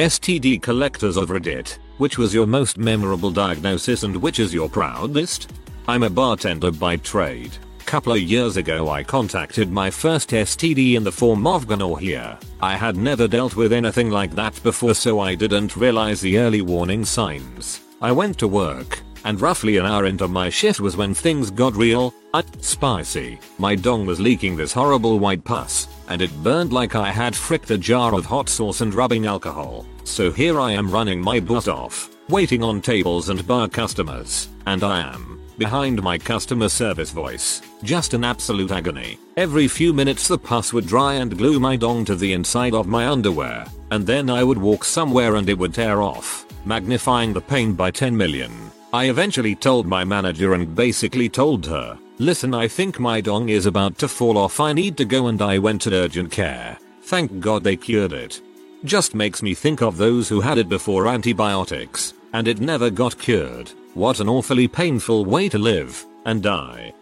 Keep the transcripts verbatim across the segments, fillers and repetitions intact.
S T D collectors of Reddit, which was your most memorable diagnosis and which is your proudest? I'm a bartender by trade. Couple of years ago I contacted my first S T D in the form of gonorrhea. I had never dealt with anything like that before, so I didn't realize the early warning signs. I went to work, and roughly an hour into my shift was when things got real, uh, spicy. My dong was leaking this horrible white pus, and it burned like I had fricked a jar of hot sauce and rubbing alcohol. So here I am running my butt off, waiting on tables and bar customers, and I am, behind my customer service voice, just in absolute agony. Every few minutes the pus would dry and glue my dong to the inside of my underwear, and then I would walk somewhere and it would tear off, magnifying the pain by ten million. I eventually told my manager and basically told her, "Listen, I think my dong is about to fall off. I need to go," and I went to urgent care. Thank God they cured it. Just makes me think of those who had it before antibiotics, and it never got cured. What an awfully painful way to live and die.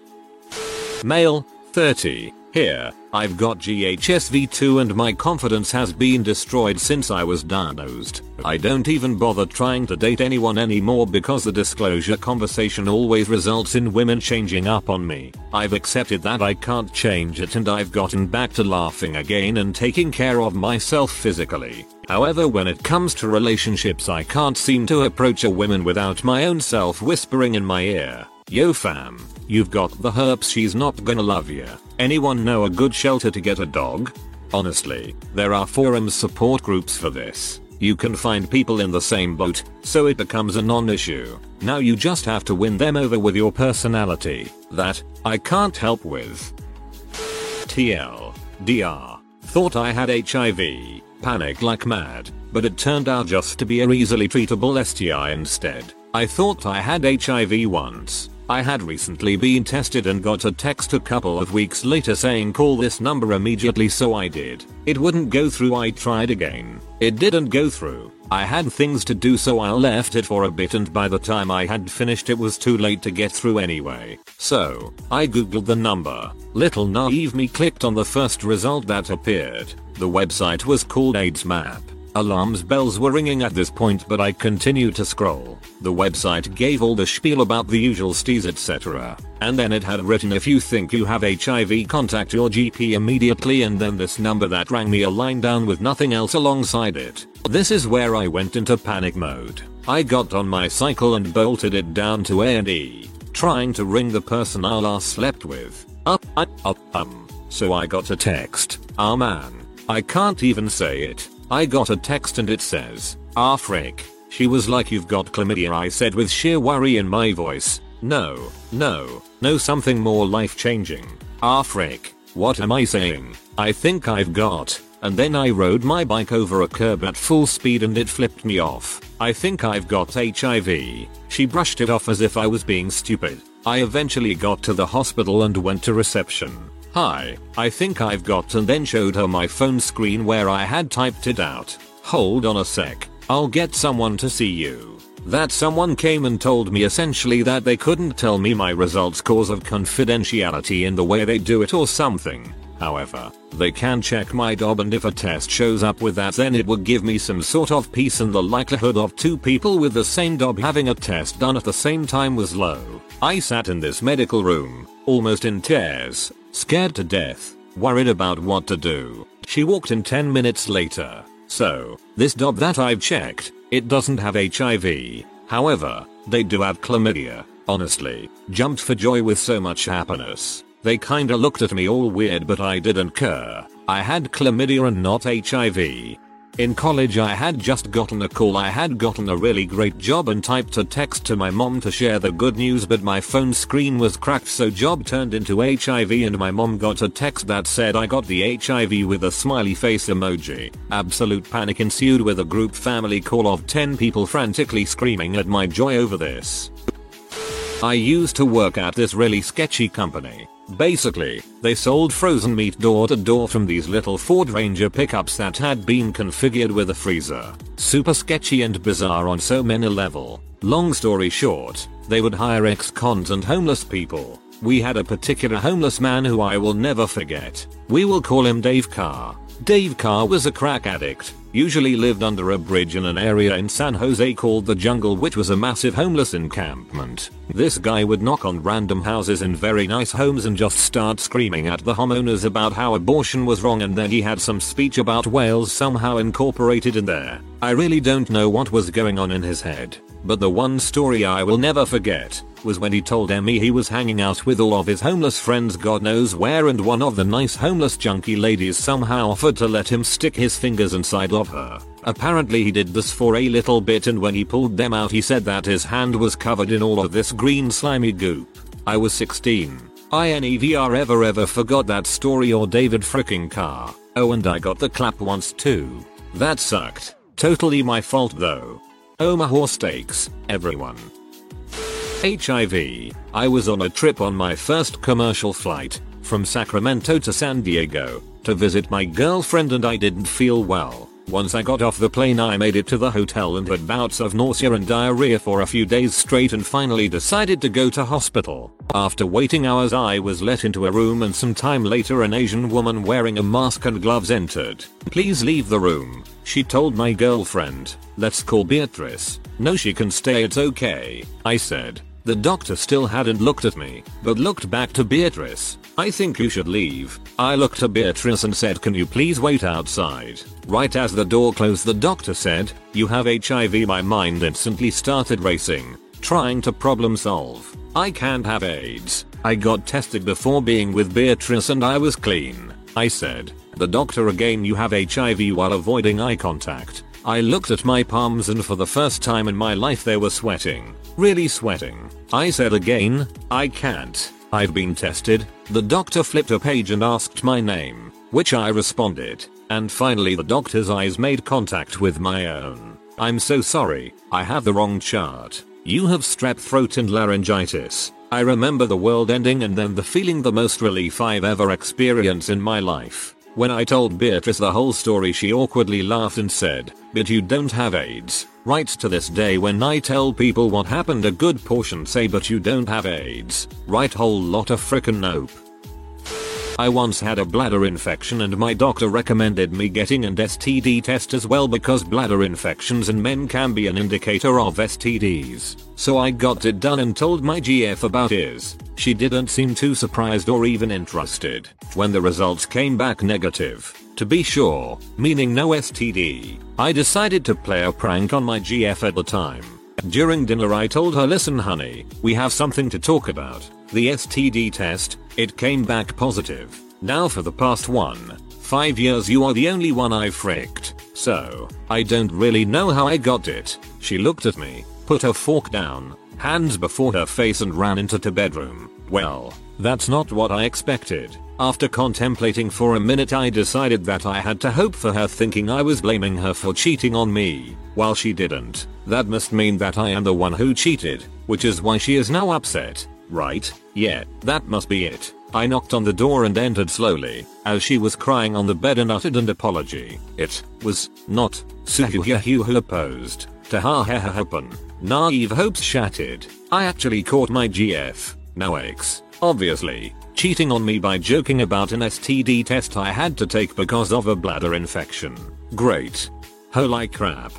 Male, thirty. Here, I've got G H S V two and my confidence has been destroyed since I was diagnosed. I don't even bother trying to date anyone anymore because the disclosure conversation always results in women changing up on me. I've accepted that I can't change it, and I've gotten back to laughing again and taking care of myself physically. However, when it comes to relationships, I can't seem to approach a woman without my own self whispering in my ear, "Yo fam, you've got the herpes, she's not gonna love you. Anyone know a good shelter to get a dog?" Honestly, there are forums, support groups for this. You can find people in the same boat, so it becomes a non-issue. Now you just have to win them over with your personality. That, I can't help with. T L D R. Thought I had H I V. Panicked like mad, but it turned out just to be a easily treatable S T I instead. I thought I had H I V once. I had recently been tested and got a text a couple of weeks later saying call this number immediately, so I did. It wouldn't go through. I tried again. It didn't go through. I had things to do, so I left it for a bit, and by the time I had finished it was too late to get through anyway. So, I googled the number. Little naive me clicked on the first result that appeared. The website was called AIDS Map. Alarms bells were ringing at this point, but I continued to scroll. The website gave all the spiel about the usual S T Ds, et cetera, and then it had written, "If you think you have H I V, contact your G P immediately," and then this number that rang me a line down with nothing else alongside it. This is where I went into panic mode. I got on my cycle and bolted it down to A and E, trying to ring the person I last slept with. Up, up, up, um. So I got a text. Ah man, I can't even say it. I got a text and it says, "Ah frick, she was like, you've got chlamydia." I said with sheer worry in my voice, "No, no, no, something more life changing. Ah frick, what am I saying? I think I've got," and then I rode my bike over a curb at full speed and it flipped me off. "I think I've got H I V. She brushed it off as if I was being stupid. I eventually got to the hospital and went to reception. "Hi, I think I've got," and then showed her my phone screen where I had typed it out. "Hold on a sec, I'll get someone to see you." That someone came and told me essentially that they couldn't tell me my results cause of confidentiality in the way they do it or something. However, they can check my dob, and if a test shows up with that, then it would give me some sort of peace, and the likelihood of two people with the same dob having a test done at the same time was low. I sat in this medical room, almost in tears, scared to death, worried about what to do. She walked in ten minutes later, So, this dog that I've checked, it doesn't have H I V. However, they do have chlamydia. Honestly, jumped for joy with so much happiness. They kinda looked at me all weird, but I didn't care. I had chlamydia and not H I V. In college I had just gotten a call, I had gotten a really great job and typed a text to my mom to share the good news, but my phone screen was cracked, so job turned into H I V, and my mom got a text that said I got the H I V with a smiley face emoji. Absolute panic ensued with a group family call of ten people frantically screaming at my joy over this. I used to work at this really sketchy company. Basically, they sold frozen meat door to door from these little Ford Ranger pickups that had been configured with a freezer. Super sketchy and bizarre on so many levels. Long story short, they would hire ex-cons and homeless people. We had a particular homeless man who I will never forget. We will call him Dave Carr. Dave Carr was a crack addict, usually lived under a bridge in an area in San Jose called The Jungle, which was a massive homeless encampment. This guy would knock on random houses in very nice homes and just start screaming at the homeowners about how abortion was wrong, and then he had some speech about whales somehow incorporated in there. I really don't know what was going on in his head, but the one story I will never forget was when he told Emmy he was hanging out with all of his homeless friends God knows where, and one of the nice homeless junkie ladies somehow offered to let him stick his fingers inside of her. Apparently he did this for a little bit, and when he pulled them out he said that his hand was covered in all of this green slimy goop. I was sixteen. I never ever ever forgot that story or David fricking Carr. Oh, and I got the clap once too. That sucked. Totally my fault though. Omaha Steaks, everyone. H I V. I was on a trip on my first commercial flight from Sacramento to San Diego to visit my girlfriend, and I didn't feel well. Once I got off the plane I made it to the hotel and had bouts of nausea and diarrhea for a few days straight, and finally decided to go to hospital. After waiting hours I was let into a room, and some time later an Asian woman wearing a mask and gloves entered. "Please leave the room," she told my girlfriend. "Let's call Beatrice." "No, she can stay, it's okay," I said. The doctor still hadn't looked at me, but looked back to Beatrice. "I think you should leave." I looked at Beatrice and said, "Can you please wait outside?" Right as the door closed the doctor said, "You have H I V." My mind instantly started racing, trying to problem solve. I can't have AIDS. I got tested before being with Beatrice and I was clean. I said, "The doctor again, you have H I V," while avoiding eye contact. I looked at my palms and for the first time in my life they were sweating. Really sweating. I said again, "I can't. I've been tested." The doctor flipped a page and asked my name, which I responded, and finally the doctor's eyes made contact with my own. "I'm so sorry, I have the wrong chart. You have strep throat and laryngitis." I remember the world ending and then the feeling, the most relief I've ever experienced in my life. When I told Beatrice the whole story she awkwardly laughed and said, "But you don't have AIDS." Right to this day when I tell people what happened a good portion say, "But you don't have AIDS." Right, whole lot of frickin' nope. I once had a bladder infection and my doctor recommended me getting an S T D test as well, because bladder infections in men can be an indicator of S T Ds. So I got it done and told my G F about it. She didn't seem too surprised or even interested when the results came back negative, to be sure, meaning no S T D. I decided to play a prank on my G F at the time. During dinner I told her, "Listen honey, we have something to talk about. The S T D test, it came back positive. Now for the past one, five years you are the only one I've fricked, so I don't really know how I got it." She looked at me, put her fork down, hands before her face and ran into the bedroom. Well, that's not what I expected. After contemplating for a minute I decided that I had to hope for her, thinking I was blaming her for cheating on me. While she didn't, that must mean that I am the one who cheated, which is why she is now upset. Right, yeah, that must be it. I knocked on the door and entered slowly, as she was crying on the bed, and uttered an apology. It was not suhuhuhuhu opposed to ha ha ha happen. Naive hopes shattered. I actually caught my G F, no ex, obviously, cheating on me by joking about an S T D test I had to take because of a bladder infection. Great. Holy crap.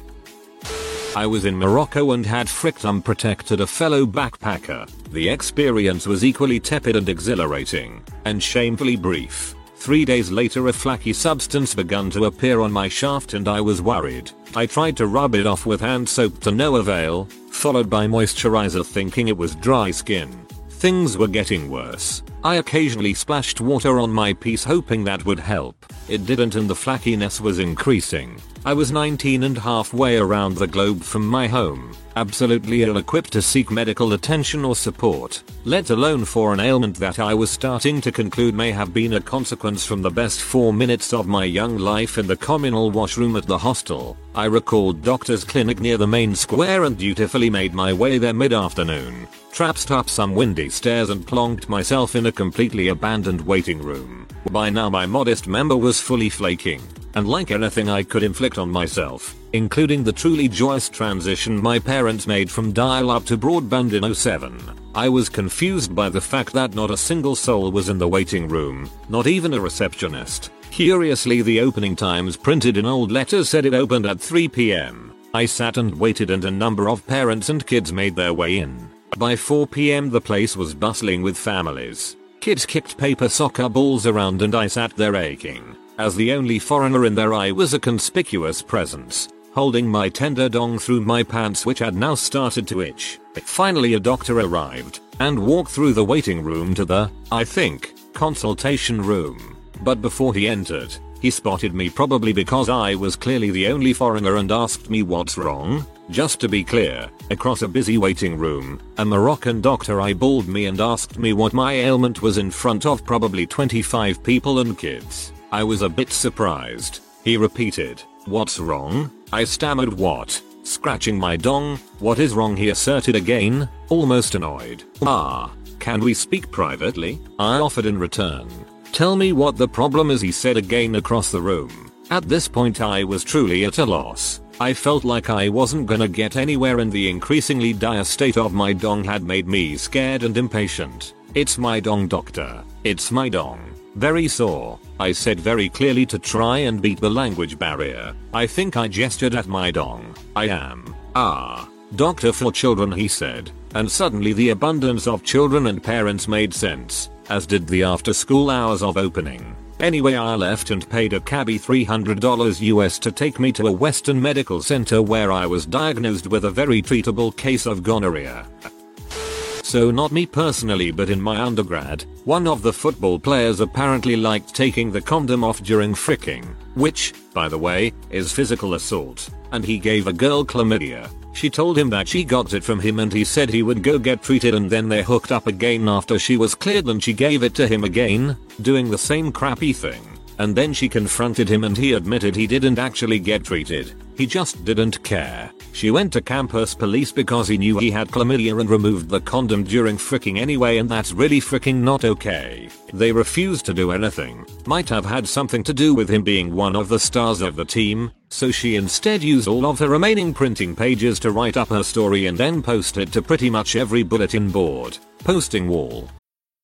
I was in Morocco and had fricked unprotected a fellow backpacker. The experience was equally tepid and exhilarating, and shamefully brief. Three days later, a flaky substance began to appear on my shaft and I was worried. I tried to rub it off with hand soap to no avail, followed by moisturizer thinking it was dry skin. Things were getting worse. I occasionally splashed water on my piece hoping that would help. It didn't, and the flakiness was increasing. I was nineteen and halfway around the globe from my home, absolutely ill-equipped to seek medical attention or support, let alone for an ailment that I was starting to conclude may have been a consequence from the best four minutes of my young life in the communal washroom at the hostel. I recalled doctor's clinic near the main square and dutifully made my way there mid-afternoon, tramped up some windy stairs and plonked myself in a completely abandoned waiting room. By now my modest member was fully flaking, and like anything I could inflict on myself, including the truly joyous transition my parents made from dial-up to broadband in oh seven. I was confused by the fact that not a single soul was in the waiting room, not even a receptionist. Curiously, the opening times printed in old letters said it opened at three p.m. I sat and waited, and a number of parents and kids made their way in. By four p.m. the place was bustling with families. Kids kicked paper soccer balls around and I sat there aching, as the only foreigner in their eye was a conspicuous presence, holding my tender dong through my pants, which had now started to itch. Finally a doctor arrived, and walked through the waiting room to the, I think, consultation room. But before he entered, he spotted me, probably because I was clearly the only foreigner, and asked me what's wrong. Just to be clear, across a busy waiting room, a Moroccan doctor eyeballed me and asked me what my ailment was in front of probably twenty-five people and kids. I was a bit surprised. He repeated, "What's wrong?" I stammered, "What?" Scratching my dong. "What is wrong?" he asserted again, almost annoyed. "Ah, can we speak privately?" I offered in return. "Tell me what the problem is," he said again across the room. At this point I was truly at a loss. I felt like I wasn't gonna get anywhere, and the increasingly dire state of my dong had made me scared and impatient. "It's my dong, doctor. It's my dong. Very sore," I said very clearly to try and beat the language barrier. I think I gestured at my dong. "I am, ah, doctor for children," he said, and suddenly the abundance of children and parents made sense, as did the after-school hours of opening. Anyway, I left and paid a cabbie three hundred dollars U S to take me to a Western medical center where I was diagnosed with a very treatable case of gonorrhea. So not me personally, but in my undergrad, one of the football players apparently liked taking the condom off during fricking, which, by the way, is physical assault, and he gave a girl chlamydia. She told him that she got it from him and he said he would go get treated, and then they hooked up again after she was cleared and she gave it to him again, doing the same crappy thing. And then she confronted him and he admitted he didn't actually get treated, he just didn't care. She went to campus police because he knew he had chlamydia and removed the condom during fricking anyway, and that's really fricking not okay. They refused to do anything. Might have had something to do with him being one of the stars of the team, so she instead used all of her remaining printing pages to write up her story and then post it to pretty much every bulletin board, posting wall.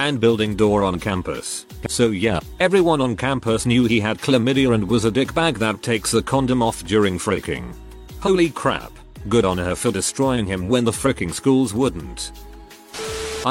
And building door on campus. So yeah, everyone on campus knew he had chlamydia and was a dickbag that takes the condom off during fricking. Holy crap, good on her for destroying him when the fricking schools wouldn't.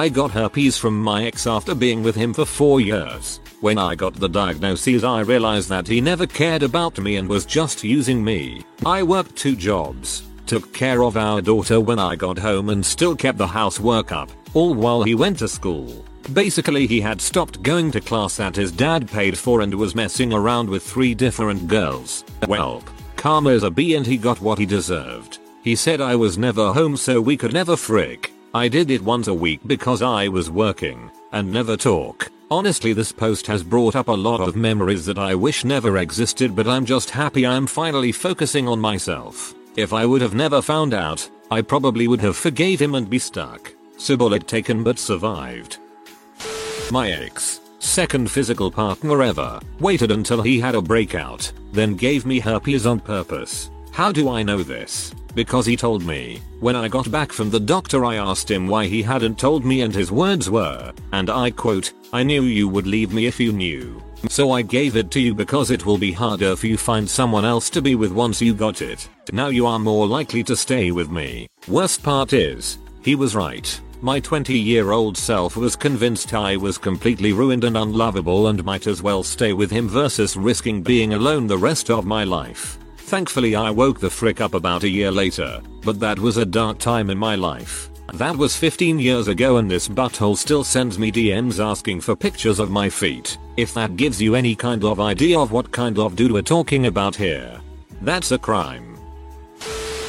I got herpes from my ex after being with him for four years. When I got the diagnoses, I realized that he never cared about me and was just using me. I worked two jobs, took care of our daughter when I got home, and still kept the housework up, all while he went to school. Basically, he had stopped going to class that his dad paid for and was messing around with three different girls. Welp, karma's a B, and he got what he deserved. He said I was never home, so we could never frick. I did it once a week because I was working, and never talk. Honestly, this post has brought up a lot of memories that I wish never existed, but I'm just happy I'm finally focusing on myself. If I would have never found out, I probably would have forgave him and be stuck. So bullet taken but survived. My ex, second physical partner ever, waited until he had a breakout, then gave me herpes on purpose. How do I know this? Because he told me. When I got back from the doctor, I asked him why he hadn't told me, and his words were, and I quote, "I knew you would leave me if you knew. So I gave it to you because it will be harder if you find someone else to be with once you got it. Now you are more likely to stay with me." Worst part is, he was right. My twenty-year-old self was convinced I was completely ruined and unlovable and might as well stay with him versus risking being alone the rest of my life. Thankfully, I woke the frick up about a year later, but that was a dark time in my life. That was fifteen years ago, and this butthole still sends me D Ms asking for pictures of my feet, if that gives you any kind of idea of what kind of dude we're talking about here. That's a crime.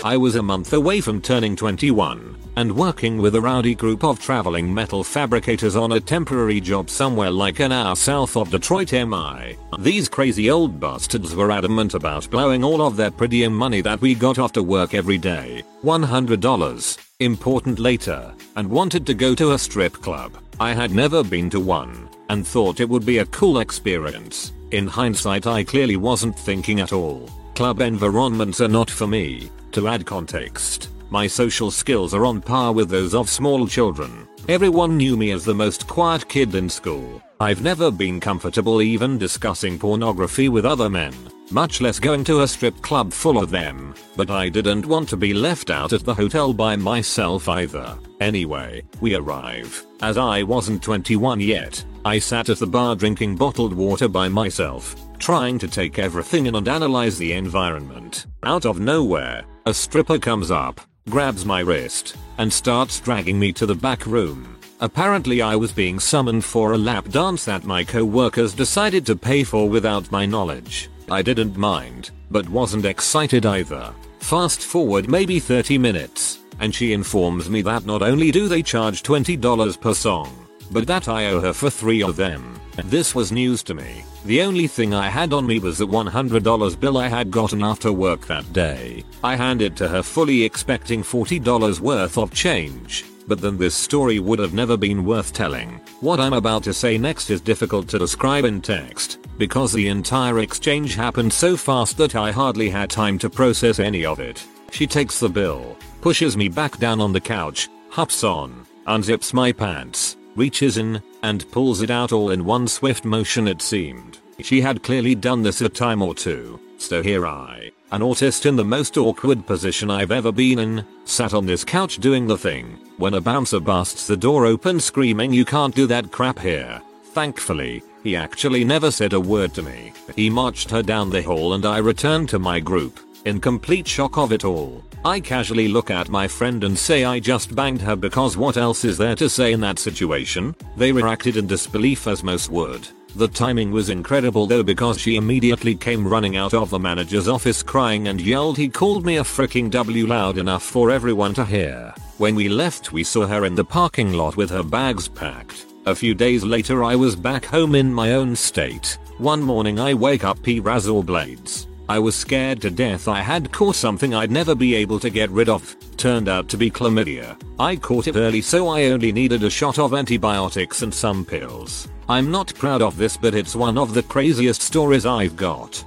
I was a month away from turning twenty-one, and working with a rowdy group of traveling metal fabricators on a temporary job somewhere like an hour south of Detroit, M I. These crazy old bastards were adamant about blowing all of their per diem money that we got after work every day, one hundred dollars, important later, and wanted to go to a strip club. I had never been to one, and thought it would be a cool experience. In hindsight, I clearly wasn't thinking at all. Club environments are not for me. To add context, my social skills are on par with those of small children. Everyone knew me as the most quiet kid in school. I've never been comfortable even discussing pornography with other men, much less going to a strip club full of them, but I didn't want to be left out at the hotel by myself either. Anyway, we arrive. As I wasn't twenty-one yet, I sat at the bar drinking bottled water by myself, trying to take everything in and analyze the environment. Out of nowhere, a stripper comes up, grabs my wrist, and starts dragging me to the back room. Apparently, I was being summoned for a lap dance that my co-workers decided to pay for without my knowledge. I didn't mind, but wasn't excited either. Fast forward maybe thirty minutes, and she informs me that not only do they charge twenty dollars per song, but that I owe her for three of them. This was news to me. The only thing I had on me was the one hundred dollar bill I had gotten after work that day. I handed to her fully expecting forty dollars worth of change, but then this story would have never been worth telling. What I'm about to say next is difficult to describe in text, because the entire exchange happened so fast that I hardly had time to process any of it. She takes the bill, pushes me back down on the couch, hops on, unzips my pants, reaches in, and pulls it out all in one swift motion, it seemed. She had clearly done this a time or two, so here I, an autist in the most awkward position I've ever been in, sat on this couch doing the thing, when a bouncer busts the door open screaming, "You can't do that crap here." Thankfully, he actually never said a word to me. He marched her down the hall and I returned to my group. In complete shock of it all, I casually look at my friend and say I just banged her because what else is there to say in that situation? They reacted in disbelief as most would. The timing was incredible though, because she immediately came running out of the manager's office crying and yelled, "He called me a freaking W" loud enough for everyone to hear. When we left, we saw her in the parking lot with her bags packed. A few days later, I was back home in my own state. One morning I wake up P-Razzle Blades. I was scared to death I had caught something I'd never be able to get rid of. Turned out to be chlamydia. I caught it early, so I only needed a shot of antibiotics and some pills. I'm not proud of this, but it's one of the craziest stories I've got.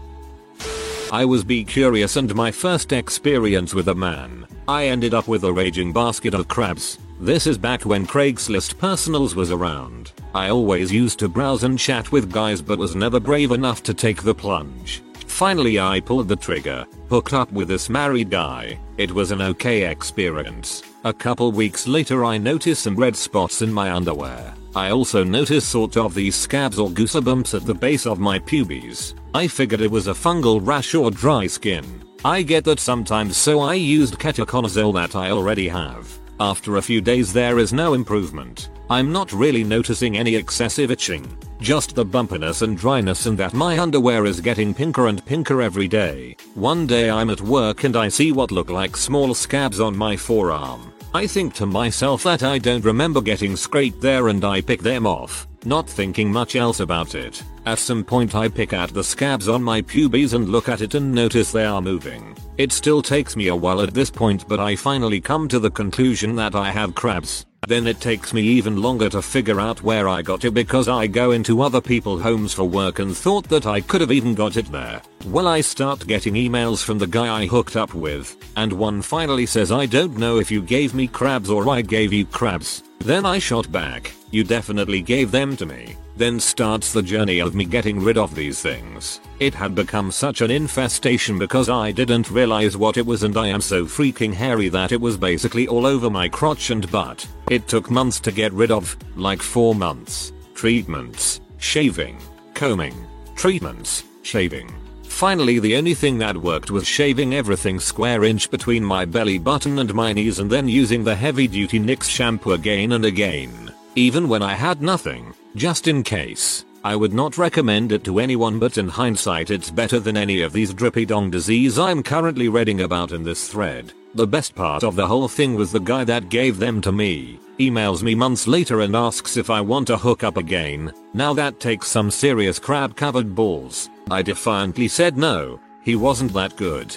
I was be curious, and my first experience with a man, I ended up with a raging basket of crabs. This is back when Craigslist Personals was around. I always used to browse and chat with guys, but was never brave enough to take the plunge. Finally, I pulled the trigger, hooked up with this married guy. It was an okay experience. A couple weeks later, I noticed some red spots in my underwear. I also noticed sort of these scabs or goosebumps at the base of my pubes. I figured it was a fungal rash or dry skin. I get that sometimes, so I used ketoconazole that I already have. After a few days there is no improvement. I'm not really noticing any excessive itching, just the bumpiness and dryness, and that my underwear is getting pinker and pinker every day. One day I'm at work and I see what look like small scabs on my forearm. I think to myself that I don't remember getting scraped there, and I pick them off, not thinking much else about it. At some point I pick at the scabs on my pubes and look at it and notice they are moving. It still takes me a while at this point, but I finally come to the conclusion that I have crabs. Then it takes me even longer to figure out where I got it, because I go into other people's homes for work and thought that I could have even got it there. Well, I start getting emails from the guy I hooked up with, and one finally says, "I don't know if you gave me crabs or I gave you crabs." Then I shot back, "You definitely gave them to me." Then starts the journey of me getting rid of these things. It had become such an infestation because I didn't realize what it was, and I am so freaking hairy that it was basically all over my crotch and butt. It took months to get rid of, like four months. Treatments, shaving, combing, treatments, shaving. Finally the only thing that worked was shaving everything square inch between my belly button and my knees, and then using the heavy duty Nix shampoo again and again. Even when I had nothing, just in case. I would not recommend it to anyone, but in hindsight it's better than any of these drippy dong disease I'm currently reading about in this thread. The best part of the whole thing was the guy that gave them to me emails me months later and asks if I want to hook up again. Now that takes some serious crab covered balls. I defiantly said no, he wasn't that good.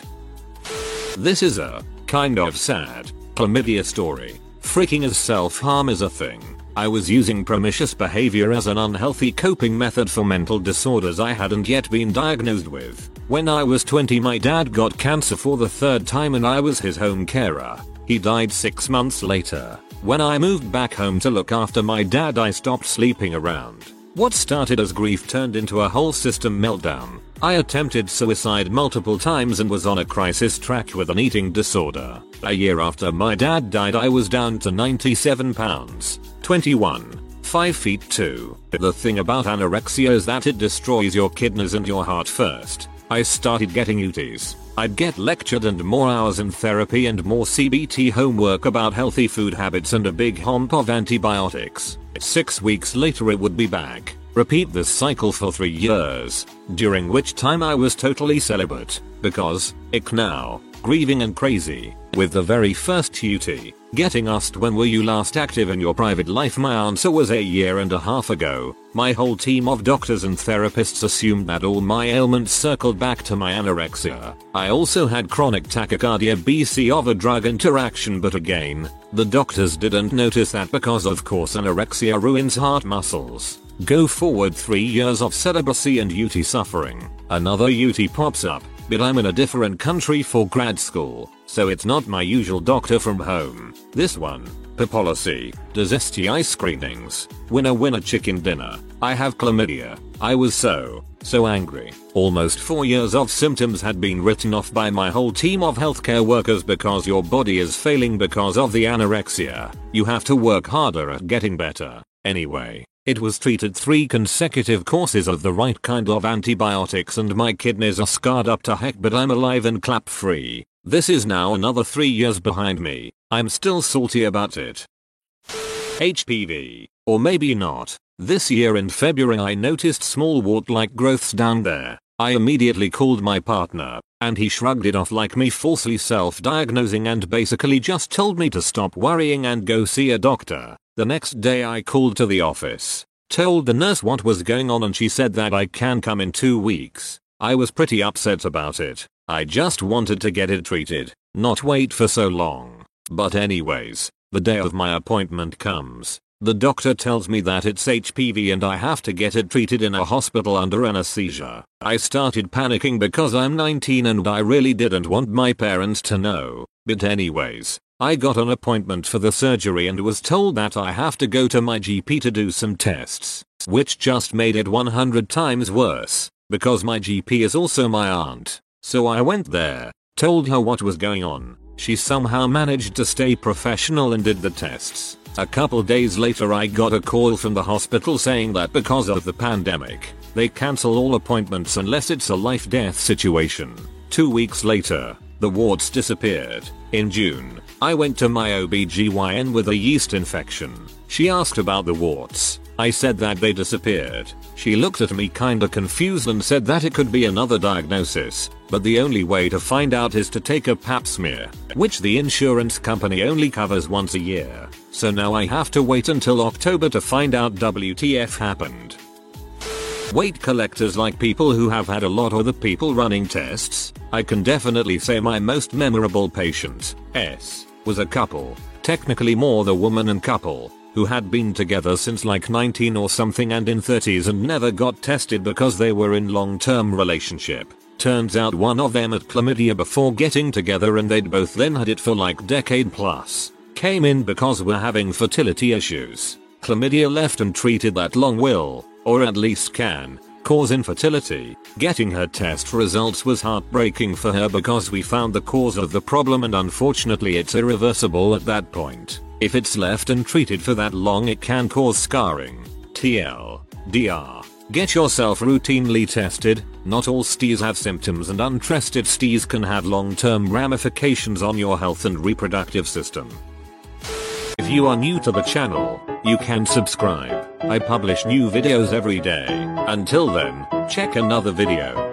This is a kind of sad chlamydia story. Freaking as self-harm is a thing. I was using promiscuous behavior as an unhealthy coping method for mental disorders I hadn't yet been diagnosed with. When I was twenty, my dad got cancer for the third time and I was his home carer. He died six months later. When I moved back home to look after my dad, I stopped sleeping around. What started as grief turned into a whole system meltdown. I attempted suicide multiple times and was on a crisis track with an eating disorder. A year after my dad died, I was down to ninety-seven pounds, twenty-one, five feet two. The thing about anorexia is that it destroys your kidneys and your heart first. I started getting U Ts. I'd get lectured and more hours in therapy and more C B T homework about healthy food habits and a big hump of antibiotics. Six weeks later it would be back. Repeat this cycle for three years, during which time I was totally celibate, because, ick now, grieving and crazy. With the very first U T, getting asked when were you last active in your private life, my answer was a year and a half ago. My whole team of doctors and therapists assumed that all my ailments circled back to my anorexia. I also had chronic tachycardia B C of a drug interaction, but again, the doctors didn't notice that because of course anorexia ruins heart muscles. Go forward three years of celibacy and U T suffering. Another U T pops up, but I'm in a different country for grad school, so it's not my usual doctor from home. This one, per policy, does S T I screenings. Winner winner chicken dinner. I have chlamydia. I was so, so angry. Almost four years of symptoms had been written off by my whole team of healthcare workers because your body is failing because of the anorexia. You have to work harder at getting better. Anyway. It was treated three consecutive courses of the right kind of antibiotics and my kidneys are scarred up to heck, but I'm alive and clap free. This is now another three years behind me. I'm still salty about it. H P V. Or maybe not. This year in February I noticed small wart-like growths down there. I immediately called my partner, and he shrugged it off like me falsely self-diagnosing and basically just told me to stop worrying and go see a doctor. The next day I called to the office, told the nurse what was going on, and she said that I can come in two weeks. I was pretty upset about it. I just wanted to get it treated, not wait for so long. But anyways, the day of my appointment comes. The doctor tells me that it's H P V and I have to get it treated in a hospital under anesthesia. I started panicking because I'm nineteen and I really didn't want my parents to know. But anyways. I got an appointment for the surgery and was told that I have to go to my G P to do some tests, which just made it one hundred times worse, because my G P is also my aunt. So I went there, told her what was going on. She somehow managed to stay professional and did the tests. A couple days later I got a call from the hospital saying that because of the pandemic, they cancel all appointments unless it's a life-death situation. Two weeks later. The warts disappeared. In June, I went to my O B G Y N with a yeast infection. She asked about the warts. I said that they disappeared. She looked at me kinda confused and said that it could be another diagnosis, but the only way to find out is to take a pap smear, which the insurance company only covers once a year. So now I have to wait until October to find out W T F happened. Weight collectors like people who have had a lot or the people running tests. I can definitely say my most memorable patient, S, was a couple, technically more the woman and couple, who had been together since like nineteen or something and in thirties and never got tested because they were in long-term relationship. Turns out one of them had chlamydia before getting together and they'd both then had it for like decade plus. Came in because we're having fertility issues. Chlamydia left and treated that long will, or at least can, cause infertility. Getting her test results was heartbreaking for her because we found the cause of the problem and unfortunately it's irreversible at that point. If it's left untreated for that long it can cause scarring. T L D R. Get yourself routinely tested. Not all S T Is have symptoms and untested S T Is can have long-term ramifications on your health and reproductive system. If you are new to the channel, you can subscribe. I publish new videos every day. Until then, check another video.